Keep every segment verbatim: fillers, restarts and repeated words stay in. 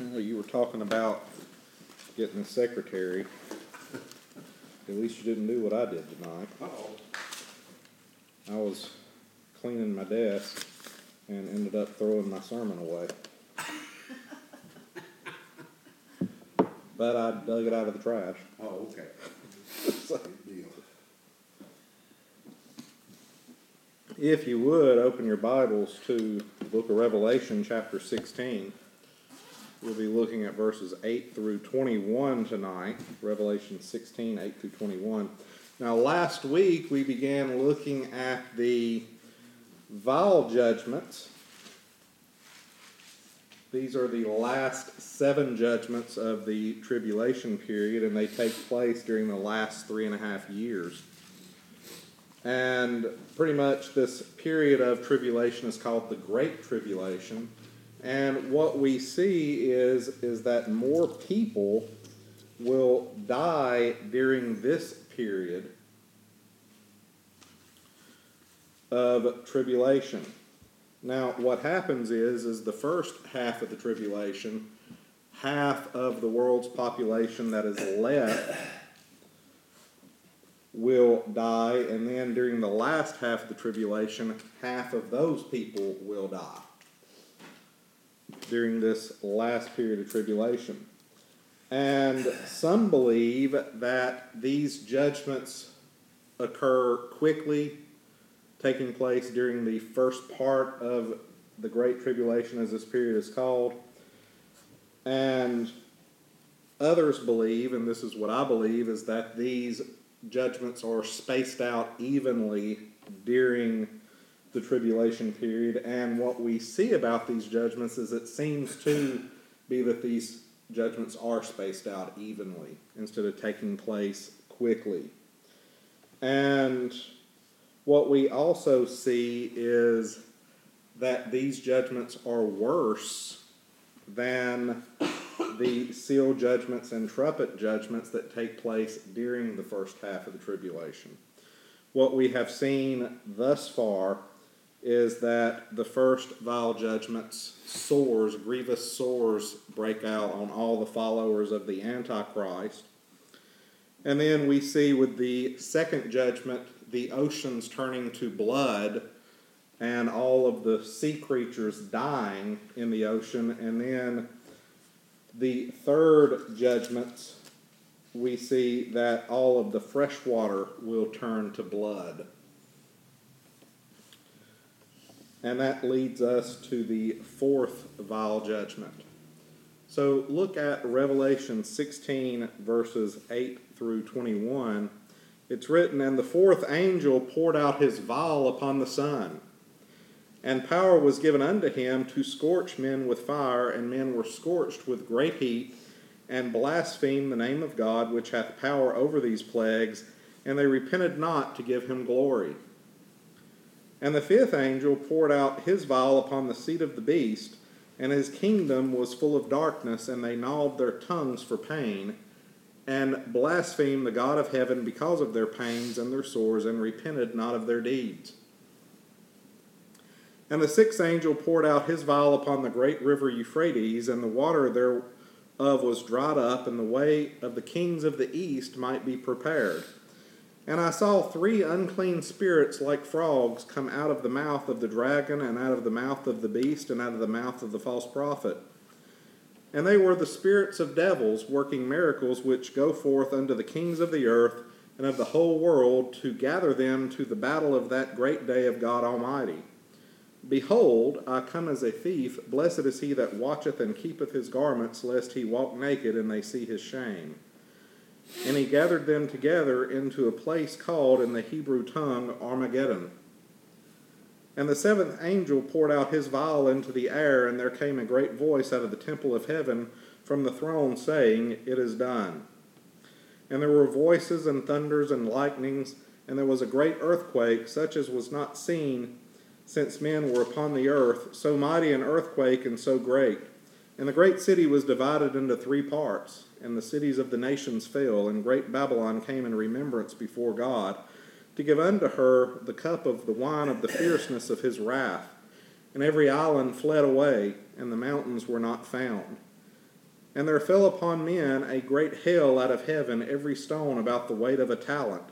Well, you were talking about getting a secretary. At least you didn't do what I did tonight. Uh-oh. I was cleaning my desk and ended up throwing my sermon away. But I dug it out of the trash. Oh, okay. So, deal. If you would, open your Bibles to the book of Revelation, chapter sixteen. We'll be looking at verses eight through twenty-one tonight. Revelation sixteen, eight through twenty-one. Now, last week we began looking at the vile judgments. These are the last seven judgments of the tribulation period, and they take place during the last three and a half years. And pretty much this period of tribulation is called the Great Tribulation. And what we see is, is that more people will die during this period of tribulation. Now, what happens is, is the first half of the tribulation, half of the world's population that is left will die, and then during the last half of the tribulation, half of those people will die during this last period of tribulation. And some believe that these judgments occur quickly, taking place during the first part of the Great Tribulation, as this period is called. And others believe, and this is what I believe, is that these judgments are spaced out evenly during the tribulation period. And what we see about these judgments is it seems to be that these judgments are spaced out evenly instead of taking place quickly. And what we also see is that these judgments are worse than the seal judgments and trumpet judgments that take place during the first half of the tribulation. What we have seen thus far is that the first vile judgments, sores, grievous sores, break out on all the followers of the Antichrist. And then we see with the second judgment, the oceans turning to blood and all of the sea creatures dying in the ocean. And then the third judgments, we see that all of the fresh water will turn to blood. And that leads us to the fourth vile judgment. So look at Revelation sixteen, verses eight through twenty-one. It's written, "And the fourth angel poured out his vial upon the sun, and power was given unto him to scorch men with fire, and men were scorched with great heat, and blasphemed the name of God, which hath power over these plagues, and they repented not to give him glory. And the fifth angel poured out his vial upon the seat of the beast, and his kingdom was full of darkness, and they gnawed their tongues for pain, and blasphemed the God of heaven because of their pains and their sores, and repented not of their deeds. And the sixth angel poured out his vial upon the great river Euphrates, and the water thereof was dried up, and the way of the kings of the east might be prepared. And I saw three unclean spirits like frogs come out of the mouth of the dragon, and out of the mouth of the beast, and out of the mouth of the false prophet. And they were the spirits of devils, working miracles, which go forth unto the kings of the earth and of the whole world, to gather them to the battle of that great day of God Almighty. Behold, I come as a thief. Blessed is he that watcheth and keepeth his garments, lest he walk naked and they see his shame. And he gathered them together into a place called in the Hebrew tongue Armageddon. And the seventh angel poured out his vial into the air, and there came a great voice out of the temple of heaven from the throne, saying, It is done. And there were voices and thunders and lightnings, and there was a great earthquake, such as was not seen since men were upon the earth, so mighty an earthquake and so great. And the great city was divided into three parts, and the cities of the nations fell, and great Babylon came in remembrance before God, to give unto her the cup of the wine of the fierceness of his wrath. And every island fled away, and the mountains were not found. And there fell upon men a great hail out of heaven, every stone about the weight of a talent.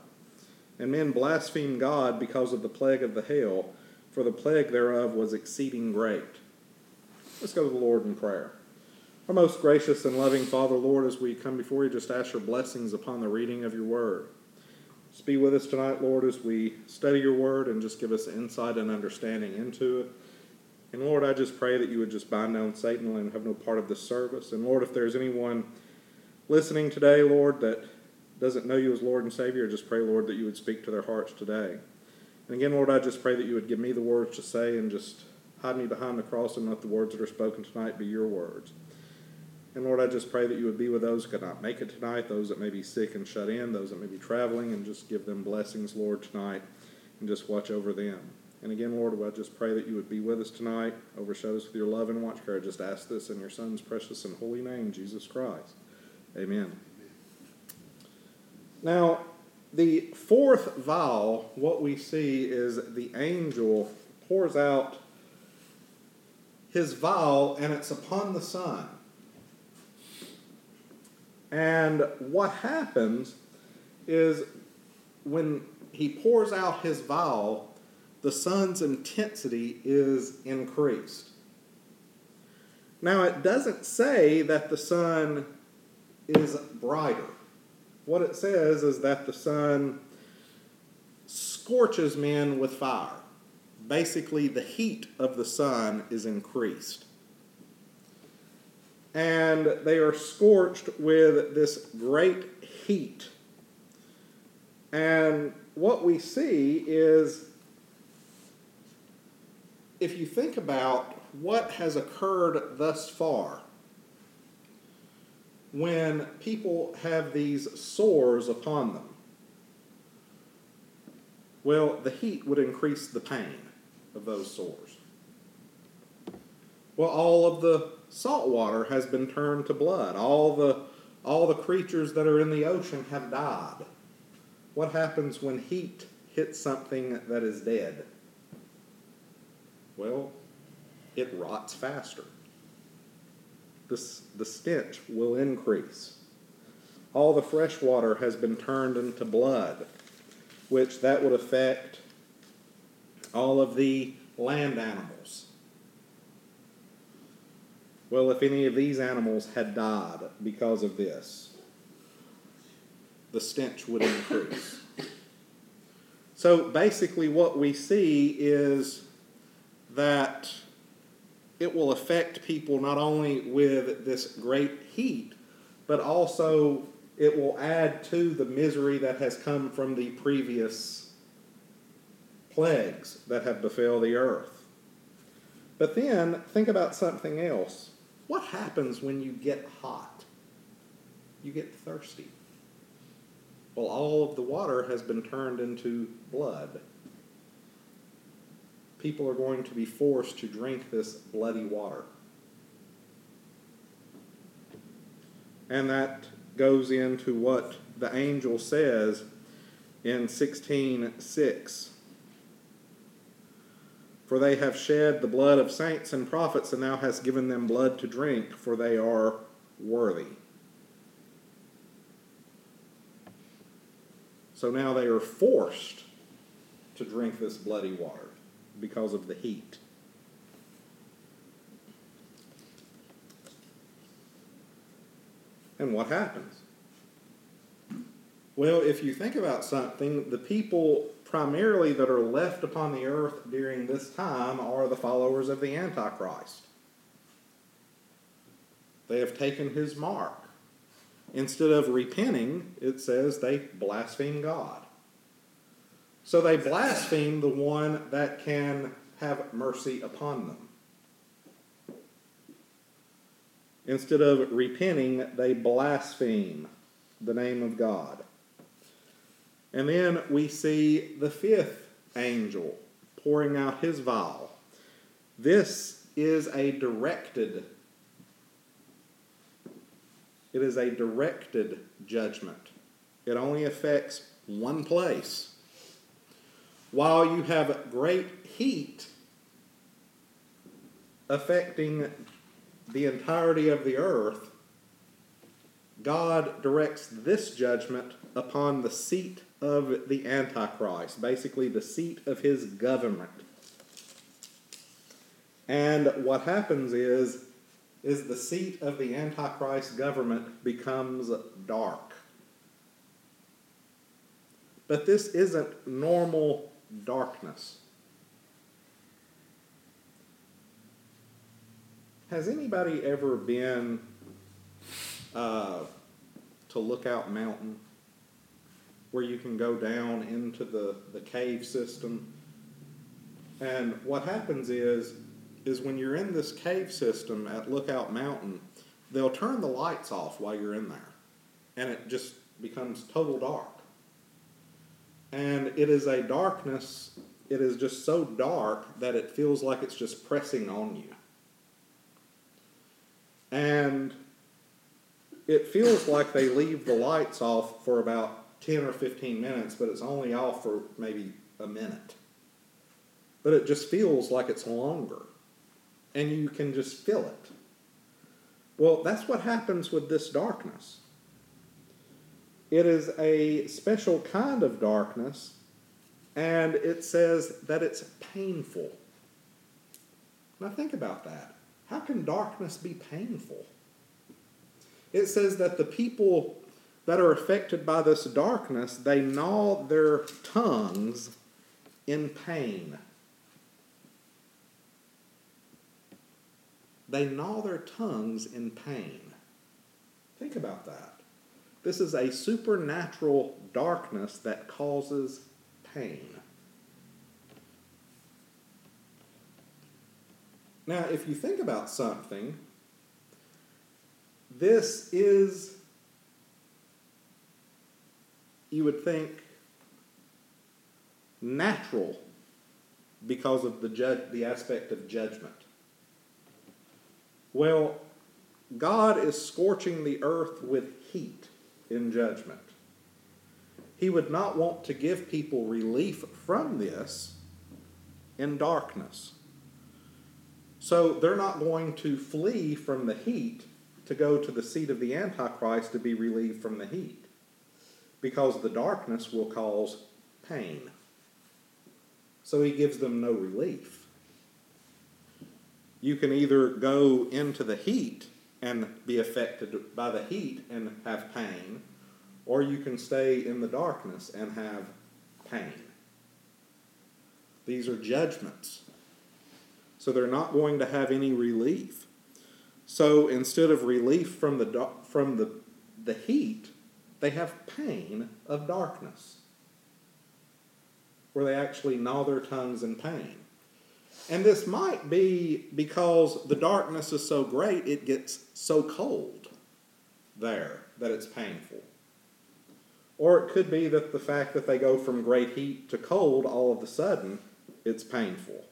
And men blasphemed God because of the plague of the hail, for the plague thereof was exceeding great. Let's go to the Lord in prayer. Our most gracious and loving Father, Lord, as we come before you, just ask your blessings upon the reading of your word. Just be with us tonight, Lord, as we study your word, and just give us insight and understanding into it. And Lord, I just pray that you would just bind down Satan and have no part of this service. And Lord, if there's anyone listening today, Lord, that doesn't know you as Lord and Savior, just pray, Lord, that you would speak to their hearts today. And again, Lord, I just pray that you would give me the words to say, and just hide me behind the cross, and let the words that are spoken tonight be your words. And Lord, I just pray that you would be with those who could not make it tonight, those that may be sick and shut in, those that may be traveling, and just give them blessings, Lord, tonight, and just watch over them. And again, Lord, I just pray that you would be with us tonight, overshadow us with your love and watch care. I just ask this in your Son's precious and holy name, Jesus Christ. Amen. Now, the fourth vial, what we see is the angel pours out his vial, and it's upon the sun. And what happens is when he pours out his vial, the sun's intensity is increased. Now, it doesn't say that the sun is brighter. What it says is that the sun scorches men with fire. Basically, the heat of the sun is increased. And they are scorched with this great heat. And what we see is, if you think about what has occurred thus far, when people have these sores upon them, well, the heat would increase the pain of those sores. Well, all of the salt water has been turned to blood. All the, all the creatures that are in the ocean have died. What happens when heat hits something that is dead? Well, it rots faster. The, the stench will increase. All the fresh water has been turned into blood, which that would affect all of the land animals. Well, if any of these animals had died because of this, the stench would increase. So basically what we see is that it will affect people not only with this great heat, but also it will add to the misery that has come from the previous plagues that have befell the earth. But then, think about something else. What happens when you get hot? You get thirsty. Well, all of the water has been turned into blood. People are going to be forced to drink this bloody water. And that goes into what the angel says in sixteen six. For they have shed the blood of saints and prophets, and thou hast given them blood to drink, for they are worthy. So now they are forced to drink this bloody water because of the heat. And what happens? Well, if you think about something, the people primarily that are left upon the earth during this time are the followers of the Antichrist. They have taken his mark. Instead of repenting, it says they blaspheme God. So they blaspheme the one that can have mercy upon them. Instead of repenting, they blaspheme the name of God. And then we see the fifth angel pouring out his vial. This is a directed, it is a directed judgment. It only affects one place. While you have great heat affecting the entirety of the earth, God directs this judgment upon the seat of the Antichrist, basically the seat of his government. And what happens is, is the seat of the Antichrist government becomes dark. But this isn't normal darkness. Has anybody ever been uh, to Lookout Mountain, where you can go down into the, the cave system? And what happens is, is when you're in this cave system at Lookout Mountain, they'll turn the lights off while you're in there, and it just becomes total dark. And it is a darkness, it is just so dark that it feels like it's just pressing on you. And it feels like they leave the lights off for about ten or fifteen minutes, but it's only off for maybe a minute. But it just feels like it's longer, and you can just feel it. Well, that's what happens with this darkness. It is a special kind of darkness, and it says that it's painful. Now think about that. How can darkness be painful? It says that the people that are affected by this darkness, they gnaw their tongues in pain. They gnaw their tongues in pain. Think about that. This is a supernatural darkness that causes pain. Now, if you think about something, this is, you would think, natural because of the ju- the aspect of judgment. Well, God is scorching the earth with heat in judgment. He would not want to give people relief from this in darkness. So they're not going to flee from the heat to go to the seat of the Antichrist to be relieved from the heat, because the darkness will cause pain. So he gives them no relief. You can either go into the heat and be affected by the heat and have pain, or you can stay in the darkness and have pain. These are judgments. So they're not going to have any relief. So instead of relief from the from the, the heat, they have pain of darkness, where they actually gnaw their tongues in pain. And this might be because the darkness is so great, it gets so cold there that it's painful. Or it could be that the fact that they go from great heat to cold all of a sudden, it's painful.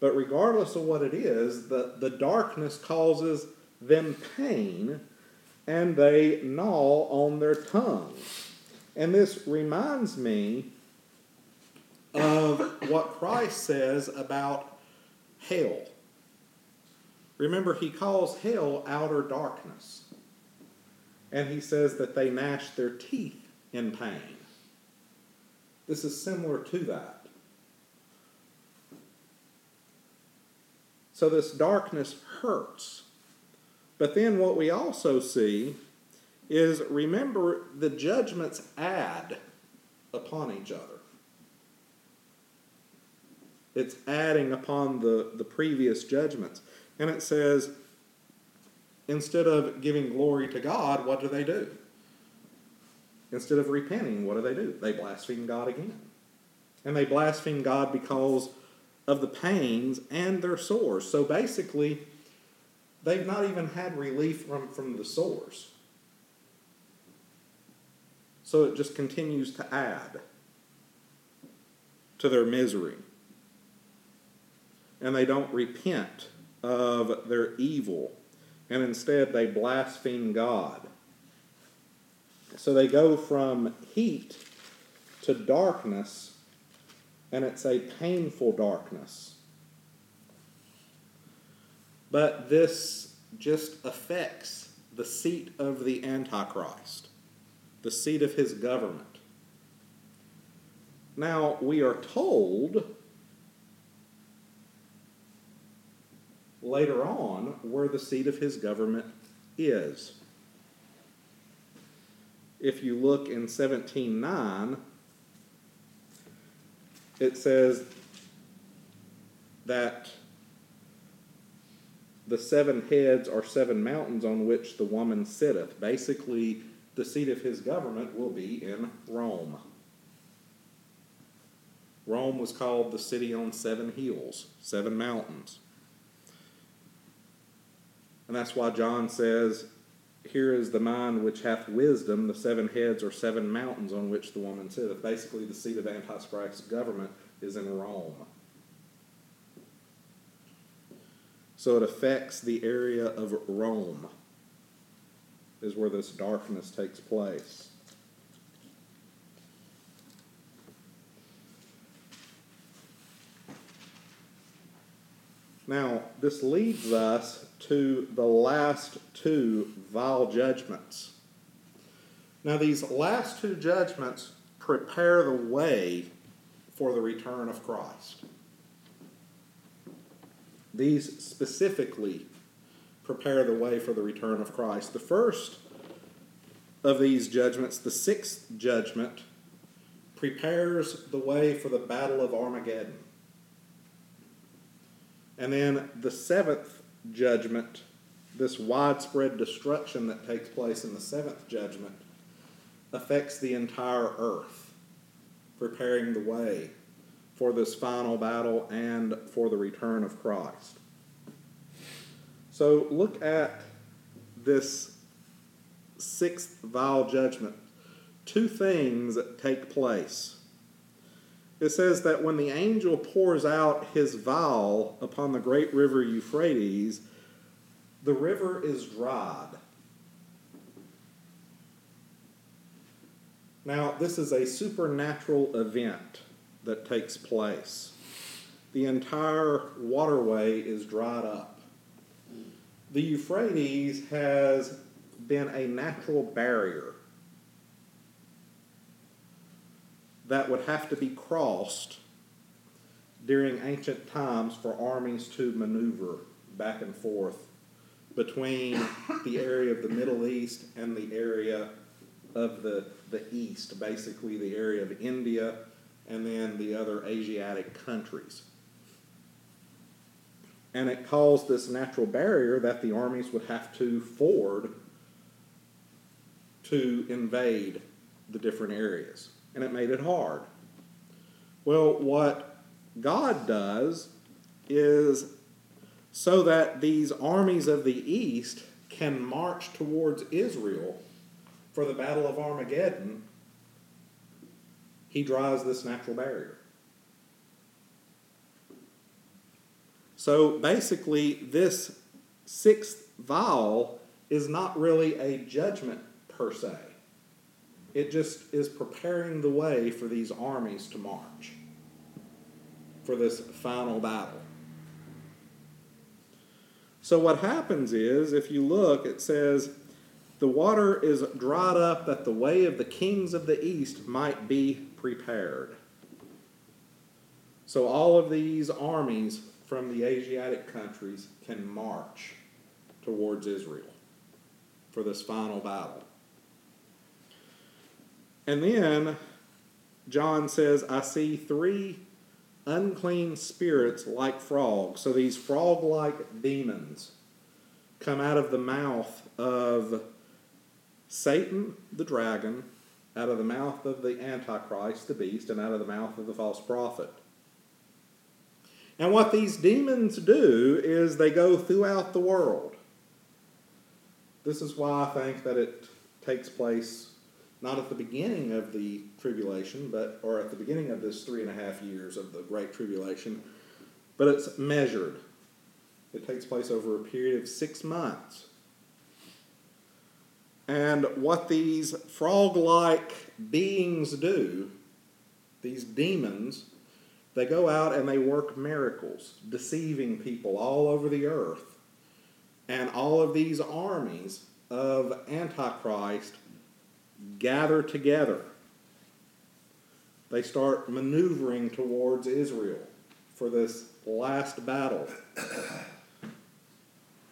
But regardless of what it is, the, the darkness causes them pain, and they gnaw on their tongues. And this reminds me of what Christ says about hell. Remember, he calls hell outer darkness. And he says that they gnash their teeth in pain. This is similar to that. So this darkness hurts. But then what we also see is, remember, the judgments add upon each other. It's adding upon the, the previous judgments. And it says, instead of giving glory to God, what do they do? Instead of repenting, what do they do? They blaspheme God again. And they blaspheme God because of the pains and their sores. So basically, they've not even had relief from, from the sores. So it just continues to add to their misery. And they don't repent of their evil. And instead they blaspheme God. So they go from heat to darkness, and it's a painful darkness. But this just affects the seat of the Antichrist, the seat of his government. Now, we are told later on where the seat of his government is. If you look in seventeen nine, it says that the seven heads are seven mountains on which the woman sitteth. Basically, the seat of his government will be in Rome. Rome was called the city on seven hills, seven mountains. And that's why John says, "Here is the mind which hath wisdom, the seven heads are seven mountains on which the woman sitteth." Basically, the seat of Antichrist's government is in Rome. So it affects the area of Rome, is where this darkness takes place. Now, this leads us to the last two vile judgments. Now, these last two judgments prepare the way for the return of Christ. These specifically prepare the way for the return of Christ. The first of these judgments, the sixth judgment, prepares the way for the battle of Armageddon. And then the seventh judgment, this widespread destruction that takes place in the seventh judgment, affects the entire earth, preparing the way for this final battle and for the return of Christ. So look at this sixth vile judgment. Two things take place. It says that when the angel pours out his vial upon the great river Euphrates, the river is dried. Now, this is a supernatural event that takes place. The entire waterway is dried up. The Euphrates has been a natural barrier that would have to be crossed during ancient times for armies to maneuver back and forth between the area of the Middle East and the area of the, the East, basically the area of India and then the other Asiatic countries. And it caused this natural barrier that the armies would have to ford to invade the different areas. And it made it hard. Well, what God does is so that these armies of the East can march towards Israel for the Battle of Armageddon, he dries this natural barrier. So basically, this sixth vial is not really a judgment per se. It just is preparing the way for these armies to march for this final battle. So what happens is, if you look, it says, the water is dried up that the way of the kings of the east might be prepared. So all of these armies from the Asiatic countries can march towards Israel for this final battle. And then John says, "I see three unclean spirits like frogs." So these frog-like demons come out of the mouth of Satan, the dragon, out of the mouth of the Antichrist, the beast, and out of the mouth of the false prophet. And what these demons do is they go throughout the world. This is why I think that it takes place not at the beginning of the tribulation, but or at the beginning of this three and a half years of the Great Tribulation, but it's measured. It takes place over a period of six months. And what these frog-like beings do, these demons, they go out and they work miracles, deceiving people all over the earth. And all of these armies of Antichrist gather together. They start maneuvering towards Israel for this last battle.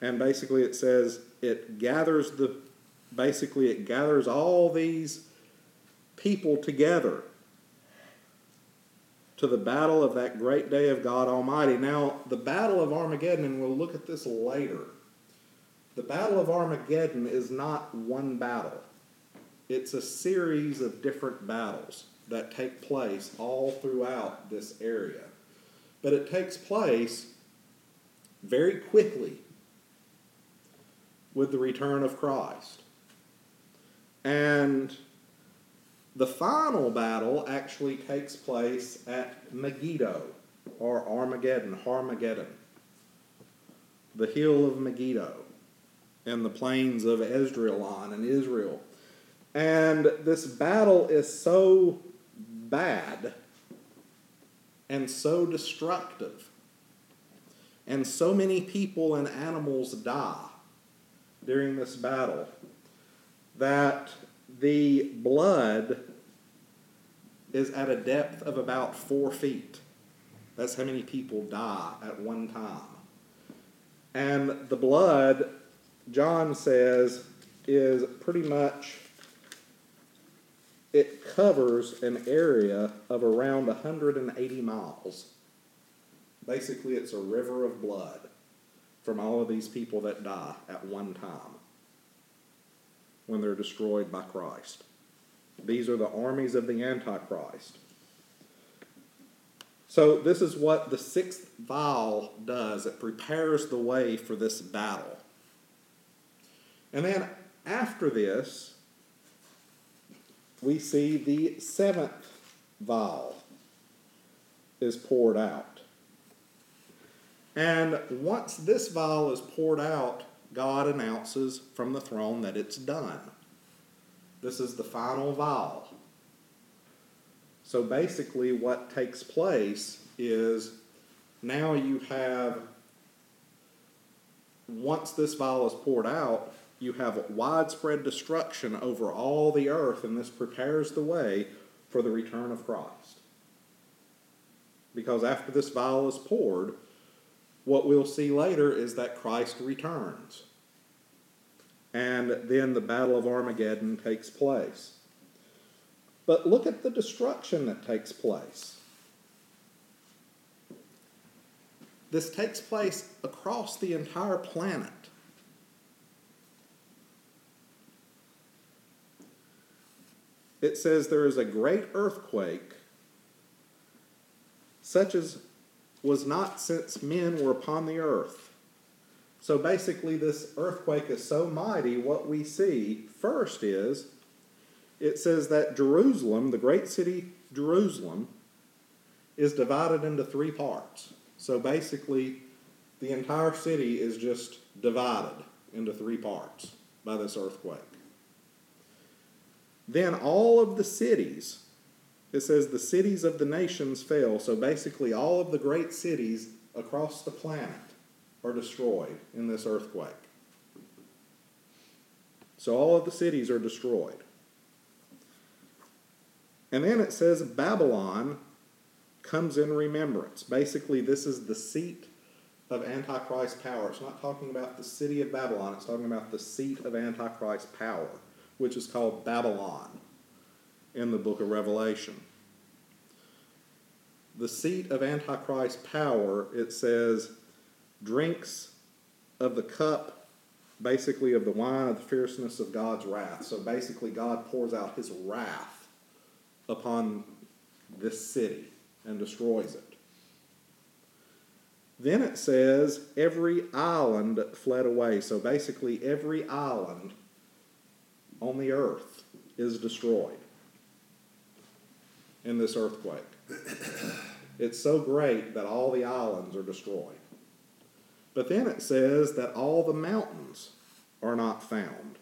And basically it says it gathers the basically it gathers all these people together to the battle of that great day of God Almighty. Now, the battle of Armageddon, and we'll look at this later, the battle of Armageddon is not one battle. It's a series of different battles that take place all throughout this area. But it takes place very quickly with the return of Christ. And the final battle actually takes place at Megiddo, or Armageddon, Armageddon, the hill of Megiddo, and the plains of Esdraelon in Israel. And this battle is so bad and so destructive, and so many people and animals die during this battle, that the blood is at a depth of about four feet. That's how many people die at one time. And the blood, John says, is pretty much, it covers an area of around one hundred eighty miles. Basically, it's a river of blood from all of these people that die at one time when they're destroyed by Christ. These are the armies of the Antichrist. So this is what the sixth vial does. It prepares the way for this battle. And then after this, we see the seventh vial is poured out. And once this vial is poured out, God announces from the throne that it's done. This is the final vial. So basically what takes place is now you have, once this vial is poured out, you have widespread destruction over all the earth, and this prepares the way for the return of Christ. Because after this vial is poured, what we'll see later is that Christ returns. And then the Battle of Armageddon takes place. But look at the destruction that takes place. This takes place across the entire planet. It says there is a great earthquake, such as was not since men were upon the earth. So basically this earthquake is so mighty, what we see first is, it says that Jerusalem, the great city Jerusalem, is divided into three parts. So basically the entire city is just divided into three parts by this earthquake. Then all of the cities, it says the cities of the nations fell. So basically all of the great cities across the planet are destroyed in this earthquake. So all of the cities are destroyed. And then it says Babylon comes in remembrance. Basically this is the seat of Antichrist power. It's not talking about the city of Babylon. It's talking about the seat of Antichrist power, which is called Babylon in the book of Revelation. The seat of Antichrist power, it says, drinks of the cup, basically of the wine of the fierceness of God's wrath. So basically God pours out his wrath upon this city and destroys it. Then it says every island fled away. So basically every island on the earth is destroyed in this earthquake. It's so great that all the islands are destroyed. But then it says that all the mountains are not found.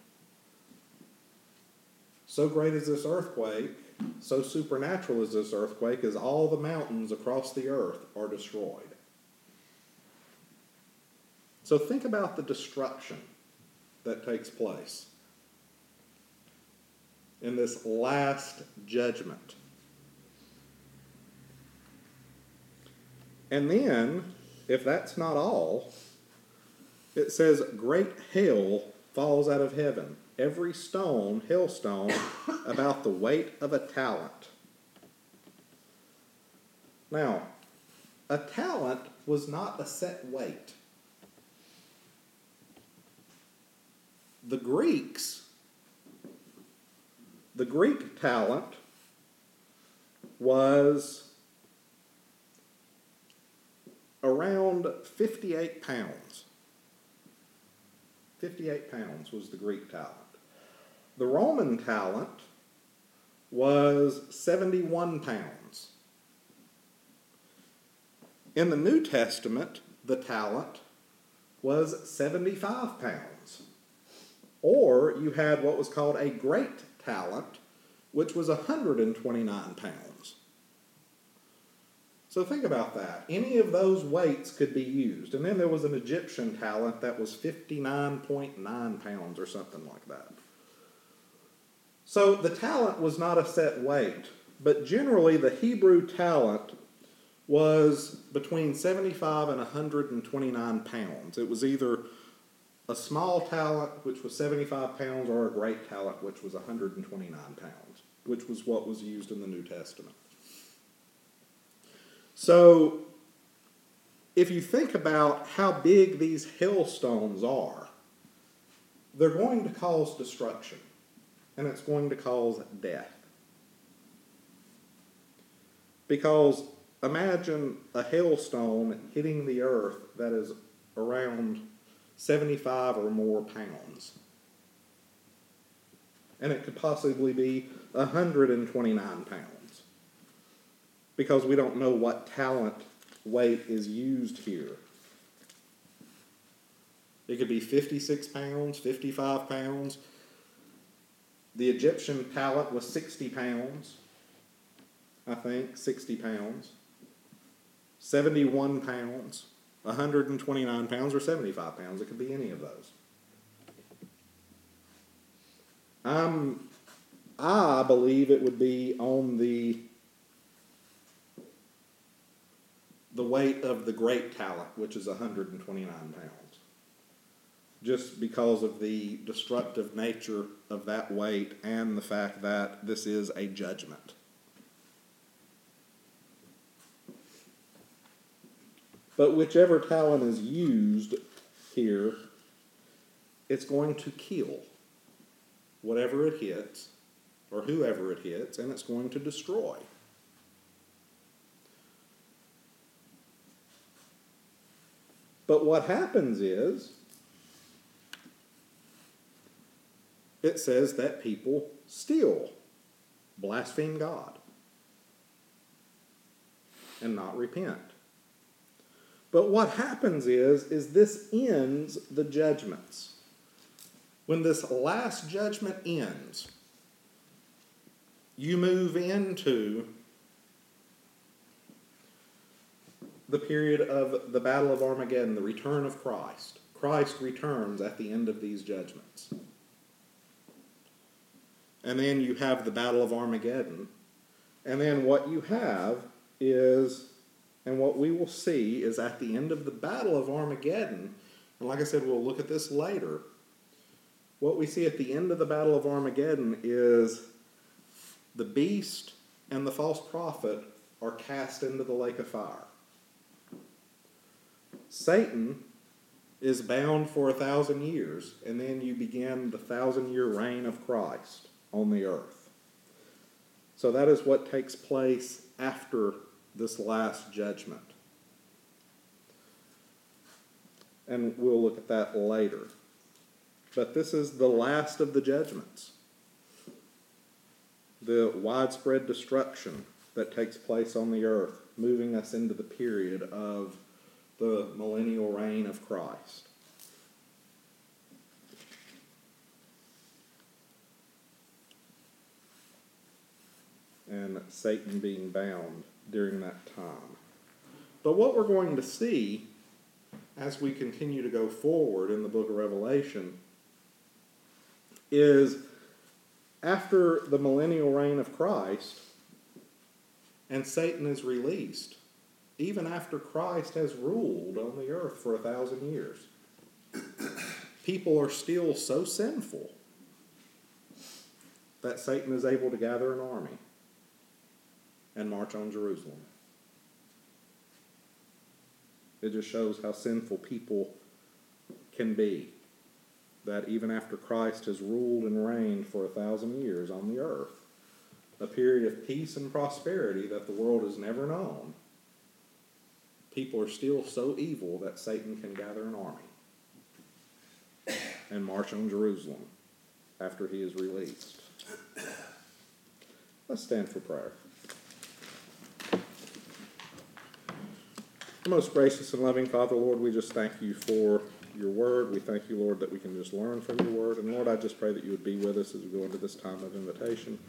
So great is this earthquake, so supernatural is this earthquake, is all the mountains across the earth are destroyed. So think about the destruction that takes place in this last judgment. And then, if that's not all, it says great hail falls out of heaven, every stone, hailstone, about the weight of a talent. Now, a talent was not a set weight. The Greeks, the Greek talent was around fifty-eight pounds. fifty-eight pounds was the Greek talent. The Roman talent was seventy-one pounds. In the New Testament, the talent was seventy-five pounds. Or you had what was called a great talent, which was one hundred twenty-nine pounds. So think about that. Any of those weights could be used. And then there was an Egyptian talent that was fifty-nine point nine pounds or something like that. So the talent was not a set weight, but generally the Hebrew talent was between seventy-five and one hundred twenty-nine pounds. It was either a small talent, which was seventy-five pounds, or a great talent, which was one hundred twenty-nine pounds, which was what was used in the New Testament. So, if you think about how big these hailstones are, they're going to cause destruction, and it's going to cause death. Because imagine a hailstone hitting the earth that is around seventy-five or more pounds. And it could possibly be one hundred twenty-nine pounds. Because we don't know what talent weight is used here. It could be fifty-six pounds, fifty-five pounds. The Egyptian talent was sixty pounds. I think, sixty pounds. seventy-one pounds. one hundred twenty-nine pounds or seventy-five pounds. It could be any of those. Um, I believe it would be on the, the weight of the great talent, which is one hundred twenty-nine pounds. Just because of the destructive nature of that weight and the fact that this is a judgment. But whichever talent is used here, it's going to kill whatever it hits, or whoever it hits, and it's going to destroy. But what happens is, it says that people still blaspheme God and not repent. But what happens is, is this ends the judgments. When this last judgment ends, you move into the period of the Battle of Armageddon, the return of Christ. Christ returns at the end of these judgments. And then you have the Battle of Armageddon. And then what you have is... And what we will see is at the end of the Battle of Armageddon, and like I said, we'll look at this later, what we see at the end of the Battle of Armageddon is the beast and the false prophet are cast into the lake of fire. Satan is bound for a thousand years, and then you begin the thousand-year reign of Christ on the earth. So that is what takes place after this last judgment. And we'll look at that later. But this is the last of the judgments. The widespread destruction that takes place on the earth, moving us into the period of the millennial reign of Christ. And Satan being bound during that time. But what we're going to see as we continue to go forward in the book of Revelation is after the millennial reign of Christ and Satan is released, even after Christ has ruled on the earth for a thousand years, people are still so sinful that Satan is able to gather an army and march on Jerusalem. It just shows how sinful people can be, that even after Christ has ruled and reigned for a thousand years on the earth, a period of peace and prosperity that the world has never known, people are still so evil that Satan can gather an army and march on Jerusalem after he is released. Let's stand for prayer. Most gracious and loving Father, Lord, we just thank you for your word. We thank you, Lord, that we can just learn from your word. And Lord, I just pray that you would be with us as we go into this time of invitation.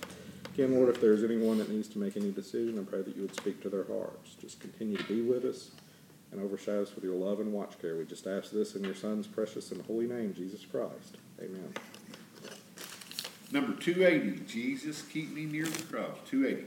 Again, Lord, if there's anyone that needs to make any decision, I pray that you would speak to their hearts. Just continue to be with us and overshadow us with your love and watch care. We just ask this in your Son's precious and holy name, Jesus Christ. Amen. Number two eighty, Jesus, keep me near the cross. two eighty.